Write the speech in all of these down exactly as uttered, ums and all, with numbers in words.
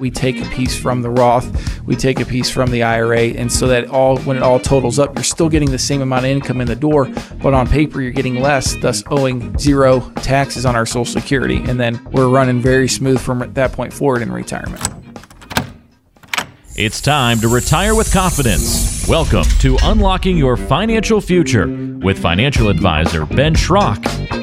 We take a piece from the Roth, we take a piece from the I R A, and so that all when it all totals up, you're still getting the same amount of income in the door, but on paper you're getting less, thus owing zero taxes on our Social Security. And then we're running very smooth from that point forward in retirement. It's time to retire with confidence. Welcome to Unlocking Your Financial Future with financial advisor Ben Schrock.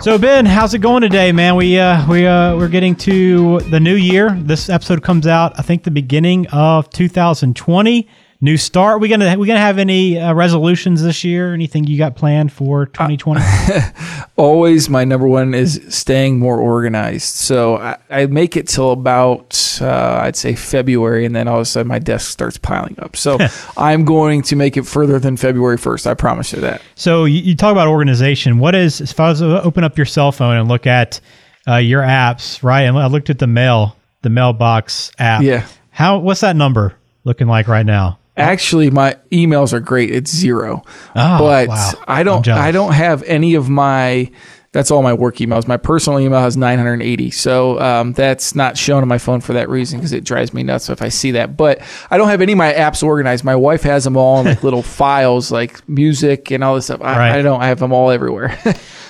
So Ben, how's it going today, man? We uh, we uh, we're getting to the new year. This episode comes out, I think, the beginning of two thousand twenty. New start. We gonna we gonna have any uh, resolutions this year? Anything you got planned for twenty twenty? Uh, always, my number one is staying more organized. So I, I make it till about uh, I'd say February, and then all of a sudden my desk starts piling up. So I'm going to make it further than February first. I promise you that. So you, you talk about organization. What is, if I was to open up your cell phone and look at uh, your apps, right? And I looked at the mail, the mailbox app. Yeah. How what's that number looking like right now? Actually, my emails are great. It's zero, oh, but wow. I don't. I don't have any of my. That's all my work emails. My personal email has nine hundred eighty, so um, that's not shown on my phone for that reason because it drives me nuts if I see that. But I don't have any of my apps organized. My wife has them all in like little files, like music and all this stuff. I, right. I don't. I have them all everywhere.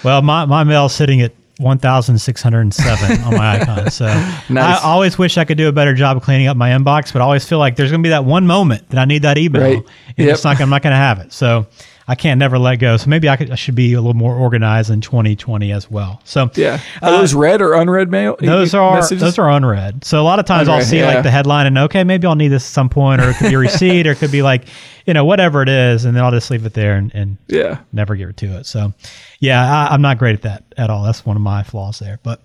Well, my my mail's sitting at one thousand six hundred seven on my icon. So nice. I always wish I could do a better job of cleaning up my inbox, but I always feel like there's going to be that one moment that I need that email. Right. And yep. It's not, I'm not going to have it. So I can't never let go. So maybe I, could, I should be a little more organized in twenty twenty as well. So yeah. Are uh, those read or unread mail? Those are messages? Those are unread. So a lot of times unread, I'll see yeah. like the headline and okay, maybe I'll need this at some point, or it could be a receipt, or it could be like, you know, whatever it is, and then I'll just leave it there and, and yeah. never get to it. So yeah, I, I'm not great at that at all. That's one of my flaws there. But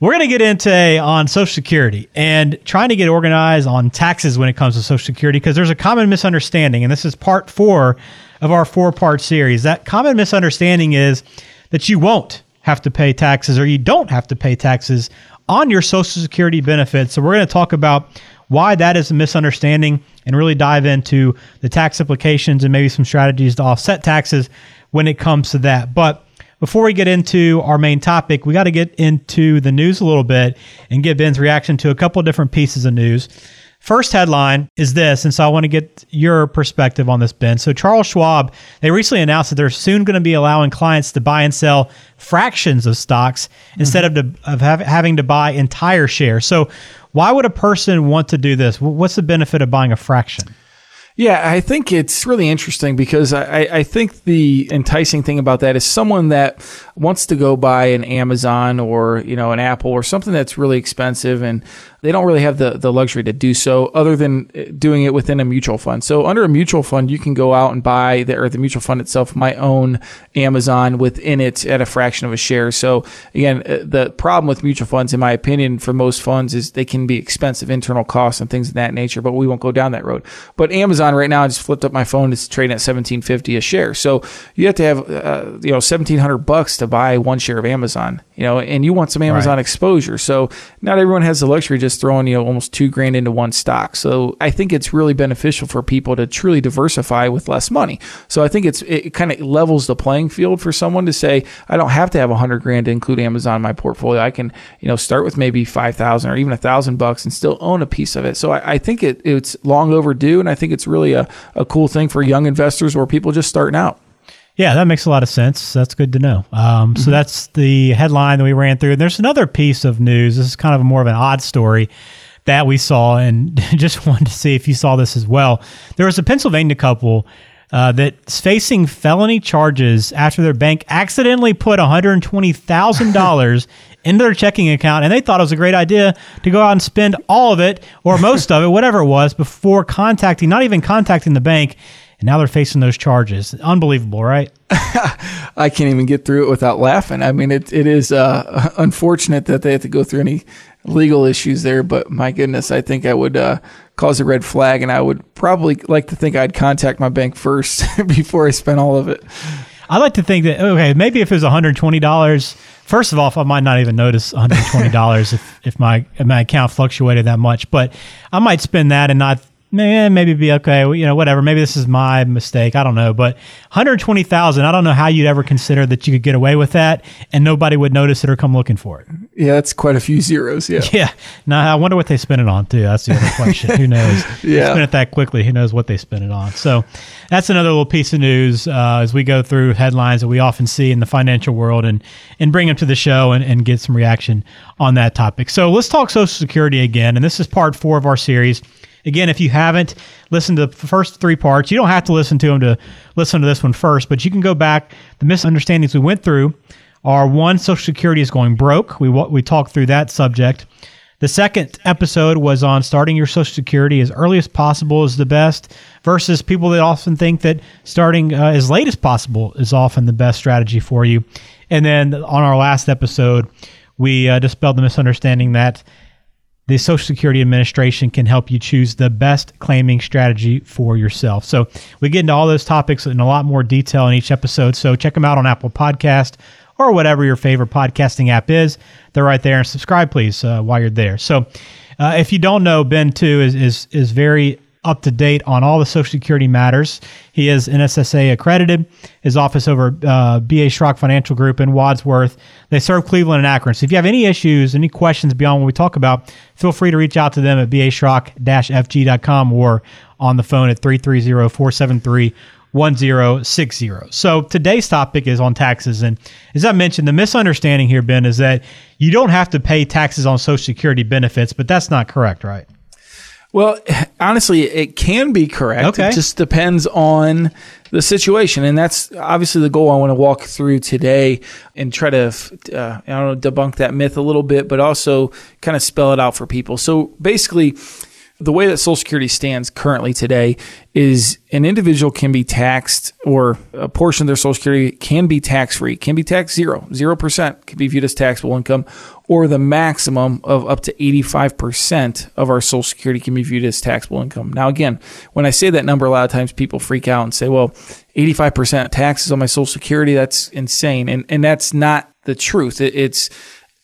we're going to get into a, on Social Security and trying to get organized on taxes when it comes to Social Security, because there's a common misunderstanding, and this is part four of our four-part series. That common misunderstanding is that you won't have to pay taxes, or you don't have to pay taxes on your Social Security benefits. So we're going to talk about why that is a misunderstanding and really dive into the tax implications and maybe some strategies to offset taxes when it comes to that. But before we get into our main topic, we got to get into the news a little bit and get Ben's reaction to a couple of different pieces of news. First headline is this, and so I want to get your perspective on this, Ben. So Charles Schwab, they recently announced that they're soon going to be allowing clients to buy and sell fractions of stocks mm-hmm. instead of, to, of have, having to buy entire shares. So why would a person want to do this? What's the benefit of buying a fraction? Yeah, I think it's really interesting because I, I think the enticing thing about that is someone that wants to go buy an Amazon or, you know, an Apple or something that's really expensive, and they don't really have the, the luxury to do so other than doing it within a mutual fund. So under a mutual fund, you can go out and buy the, or the mutual fund itself, my own Amazon within it at a fraction of a share. So again, the problem with mutual funds, in my opinion, for most funds is they can be expensive internal costs and things of that nature, but we won't go down that road. But Amazon right now, I just flipped up my phone, it's trading at seventeen fifty a share. So you have to have, uh, you know, seventeen hundred bucks to buy one share of Amazon, you know, and you want some Amazon right. exposure. So not everyone has the luxury just throwing, you know, almost two grand into one stock. So I think it's really beneficial for people to truly diversify with less money. So I think it's, it kind of levels the playing field for someone to say, I don't have to have a hundred grand to include Amazon in my portfolio. I can, you know, start with maybe five thousand or even a thousand bucks and still own a piece of it. So I, I think it, it's long overdue. And I think it's really a, a cool thing for young investors or people just starting out. Yeah, that makes a lot of sense. That's good to know. Um, so that's the headline that we ran through. And there's another piece of news. This is kind of more of an odd story that we saw, and just wanted to see if you saw this as well. There was a Pennsylvania couple uh, that's facing felony charges after their bank accidentally put one hundred twenty thousand dollars into their checking account, and they thought it was a great idea to go out and spend all of it or most of it, whatever it was, before contacting, not even contacting the bank. And now they're facing those charges. Unbelievable, right? I can't even get through it without laughing. I mean, it it is uh, unfortunate that they have to go through any legal issues there, but my goodness, I think I would uh, cause a red flag, and I would probably like to think I'd contact my bank first before I spent all of it. I like to think that, okay, maybe if it was one hundred twenty dollars, first of all, I might not even notice one hundred twenty dollars if, if, my, if my account fluctuated that much, but I might spend that and not maybe be okay, you know, whatever. Maybe this is my mistake. I don't know. But one hundred twenty thousand dollars, I don't know how you'd ever consider that you could get away with that and nobody would notice it or come looking for it. Yeah, that's quite a few zeros. Yeah. Yeah. Now, I wonder what they spent it on, too. That's the other question. Who knows? Yeah. They spent it that quickly. Who knows what they spent it on? So that's another little piece of news uh, as we go through headlines that we often see in the financial world and and bring them to the show and, and get some reaction on that topic. So let's talk Social Security again. And this is part four of our series. Again, if you haven't listened to the first three parts, you don't have to listen to them to listen to this one first, but you can go back. The misunderstandings we went through are, one, Social Security is going broke. We we talked through that subject. The second episode was on starting your Social Security as early as possible is the best versus people that often think that starting uh, as late as possible is often the best strategy for you. And then on our last episode, we uh, dispelled the misunderstanding that the Social Security Administration can help you choose the best claiming strategy for yourself. So we get into all those topics in a lot more detail in each episode. So check them out on Apple Podcast or whatever your favorite podcasting app is. They're right there. And subscribe, please, uh, while you're there. So uh, if you don't know, Ben, too, is is is very up to date on all the Social Security matters. He is N S S A accredited. His office over uh, B A. Schrock Financial Group in Wadsworth. They serve Cleveland and Akron. So if you have any issues, any questions beyond what we talk about, feel free to reach out to them at b a schrock dash f g dot com or on the phone at three three zero, four seven three, one zero six zero. So today's topic is on taxes. And as I mentioned, the misunderstanding here, Ben, is that you don't have to pay taxes on Social Security benefits, but that's not correct, right? Well, honestly, it can be correct. Okay. It just depends on the situation. And that's obviously the goal I want to walk through today and try to, uh, I don't know, debunk that myth a little bit, but also kind of spell it out for people. So basically, the way that Social Security stands currently today is an individual can be taxed, or a portion of their Social Security can be tax-free, can be taxed zero, zero percent can be viewed as taxable income, or the maximum of up to eighty-five percent of our Social Security can be viewed as taxable income. Now, again, when I say that number, a lot of times people freak out and say, well, eighty-five percent taxes on my Social Security, that's insane. And, and that's not the truth. It, it's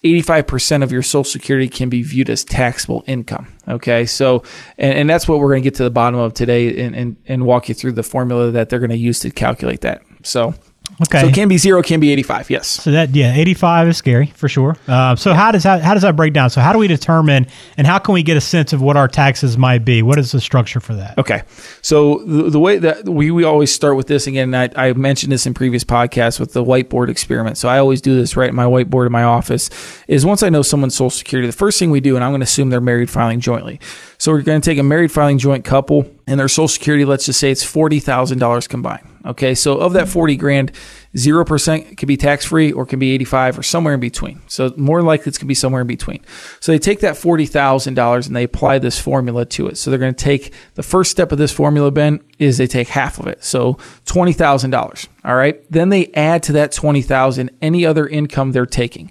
eighty-five percent of your Social Security can be viewed as taxable income. Okay. So, and, and that's what we're going to get to the bottom of today and, and, and walk you through the formula that they're going to use to calculate that. So, okay. So it can be zero, can be eighty-five. Yes. So that, yeah, eighty-five is scary for sure. Uh, so yeah. how does that, how does that break down? So how do we determine and how can we get a sense of what our taxes might be? What is the structure for that? Okay. So the, the way that we, we always start with this again, I, I mentioned this in previous podcasts with the whiteboard experiment. So I always do this right at my whiteboard in my office is once I know someone's Social Security, the first thing we do, and I'm going to assume they're married filing jointly. So we're going to take a married filing joint couple and their Social Security, let's just say it's forty thousand dollars combined. Okay. So of that forty grand, zero percent can be tax-free or can be eighty-five or somewhere in between. So more likely it's going to be somewhere in between. So they take that forty thousand dollars and they apply this formula to it. So they're going to take the first step of this formula, Ben, is they take half of it. So twenty thousand dollars. All right. Then they add to that twenty thousand dollars any other income they're taking.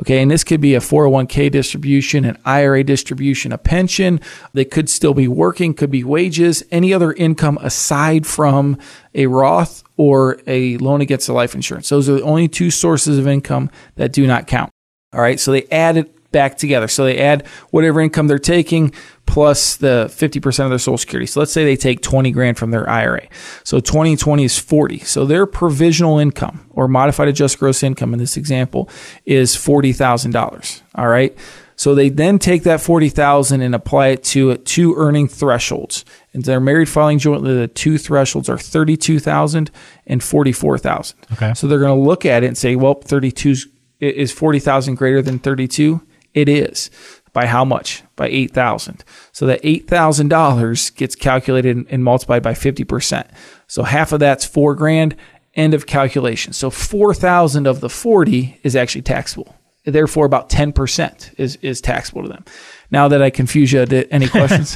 Okay, and this could be a four oh one k distribution, an I R A distribution, a pension. They could still be working, could be wages, any other income aside from a Roth or a loan against the life insurance. Those are the only two sources of income that do not count. All right, so they add it back together. So they add whatever income they're taking plus the fifty percent of their Social Security. So let's say they take twenty grand from their I R A. So twenty and twenty is forty. So their provisional income or modified adjusted gross income in this example is forty thousand dollars. All right. So they then take that forty thousand and apply it to two earning thresholds. And they're married filing jointly, the two thresholds are thirty-two thousand and forty-four thousand. Okay. So they're going to look at it and say, well, thirty-two is forty thousand greater than thirty-two? It is. By how much? By eight thousand dollars. So that eight thousand dollars gets calculated and multiplied by fifty percent. So half of that's four grand, end of calculation. So four thousand of the forty is actually taxable. Therefore, about ten percent is, is taxable to them. Now that I confuse you, any questions?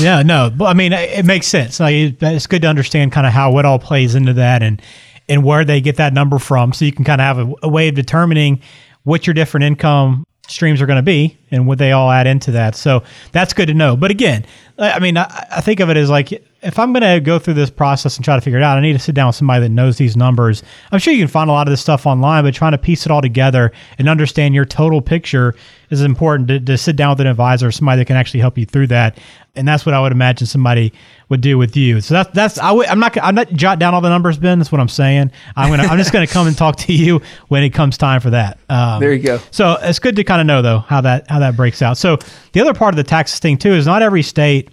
Yeah, no, but I mean, it makes sense. Like, it's good to understand kind of how what all plays into that and, and where they get that number from. So you can kind of have a, a way of determining what your different income streams are going to be and what they all add into that. So that's good to know. But again, I mean, I, I think of it as like if I'm going to go through this process and try to figure it out, I need to sit down with somebody that knows these numbers. I'm sure you can find a lot of this stuff online, but trying to piece it all together and understand your total picture is important to, to sit down with an advisor, somebody that can actually help you through that. And that's what I would imagine somebody would do with you. So that's, that's, I w- I'm not, I'm not jot down all the numbers, Ben. That's what I'm saying. I'm going to, I'm just going to come and talk to you when it comes time for that. Um, there you go. So it's good to kind of know though, how that, how that breaks out. So the other part of the taxes thing too, is not every state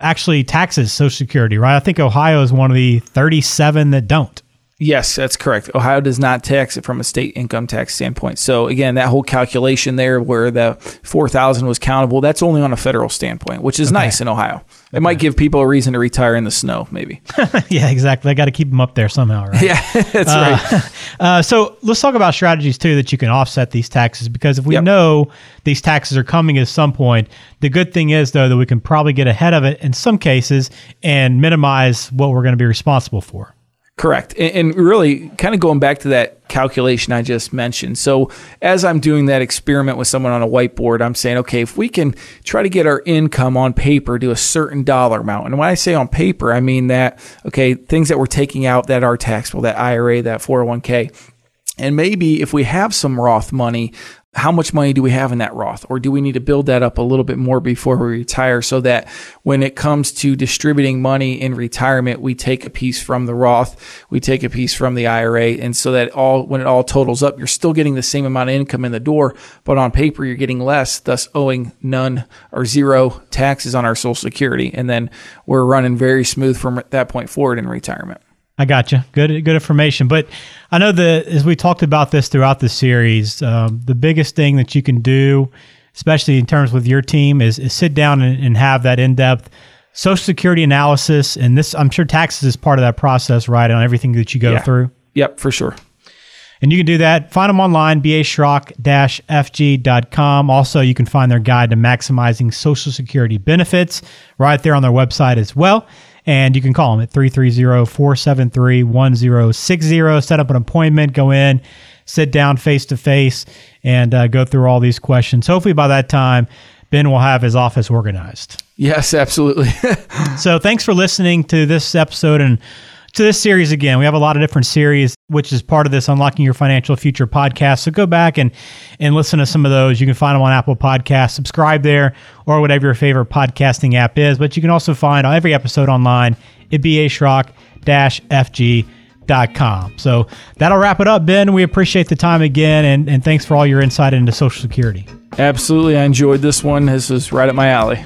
actually taxes Social Security, right? I think Ohio is one of the thirty-seven that don't. Yes, that's correct. Ohio does not tax it from a state income tax standpoint. So again, that whole calculation there where the four thousand was countable, that's only on a federal standpoint, which is okay. Nice in Ohio. It okay. might give people a reason to retire in the snow, maybe. Yeah, exactly. I got to keep them up there somehow, right? Yeah, that's uh, right. Uh, so let's talk about strategies too that you can offset these taxes, because if we yep. know these taxes are coming at some point, the good thing is though that we can probably get ahead of it in some cases and minimize what we're going to be responsible for. Correct. And really kind of going back to that calculation I just mentioned. So as I'm doing that experiment with someone on a whiteboard, I'm saying, okay, if we can try to get our income on paper to a certain dollar amount. And when I say on paper, I mean that, okay, things that we're taking out that are taxable, that I R A, that four oh one k. And maybe if we have some Roth money, how much money do we have in that Roth? Or do we need to build that up a little bit more before we retire so that when it comes to distributing money in retirement, we take a piece from the Roth, we take a piece from the I R A, and so that all when it all totals up, you're still getting the same amount of income in the door, but on paper, you're getting less, thus owing none or zero taxes on our Social Security. And then we're running very smooth from that point forward in retirement. I got you. Good, good information. But I know that as we talked about this throughout the series, um, the biggest thing that you can do, especially in terms with your team, is, is sit down and, and have that in-depth Social Security analysis. And this, I'm sure taxes is part of that process, right, on everything that you go yeah. through? Yep, for sure. And you can do that. Find them online, b a schrock f g dot com. Also, you can find their guide to maximizing Social Security benefits right there on their website as well. And you can call them at three three zero, four seven three, one zero six zero. Set up an appointment, go in, sit down face-to-face, and uh, go through all these questions. Hopefully by that time, Ben will have his office organized. Yes, absolutely. So thanks for listening to this episode and to this series again. We have a lot of different series, which is part of this Unlocking Your Financial Future podcast. So go back and, and listen to some of those. You can find them on Apple Podcasts, subscribe there, or whatever your favorite podcasting app is. But you can also find every episode online at b a schrock f g dot com. So that'll wrap it up, Ben. We appreciate the time again, and, and thanks for all your insight into Social Security. Absolutely. I enjoyed this one. This is right up my alley.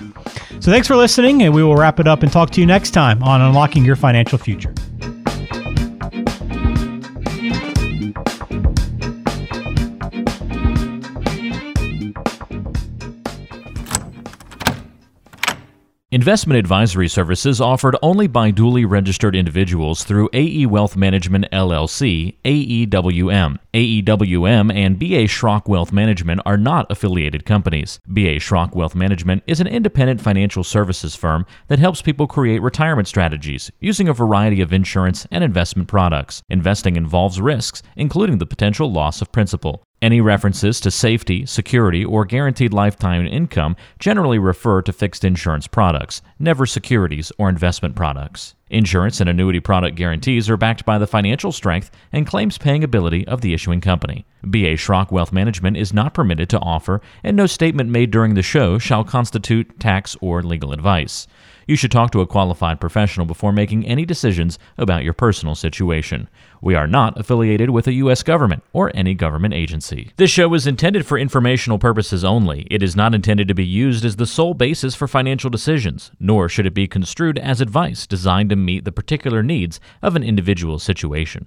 So thanks for listening, and we will wrap it up and talk to you next time on Unlocking Your Financial Future. Investment advisory services offered only by duly registered individuals through A E Wealth Management, L L C, A E W M. A E W M and B A. Schrock Wealth Management are not affiliated companies. B A. Schrock Wealth Management is an independent financial services firm that helps people create retirement strategies using a variety of insurance and investment products. Investing involves risks, including the potential loss of principal. Any references to safety, security, or guaranteed lifetime income generally refer to fixed insurance products, never securities or investment products. Insurance and annuity product guarantees are backed by the financial strength and claims-paying ability of the issuing company. B A. Schrock Wealth Management is not permitted to offer, and no statement made during the show shall constitute tax or legal advice. You should talk to a qualified professional before making any decisions about your personal situation. We are not affiliated with a U S government or any government agency. This show is intended for informational purposes only. It is not intended to be used as the sole basis for financial decisions, nor should it be construed as advice designed to meet the particular needs of an individual situation.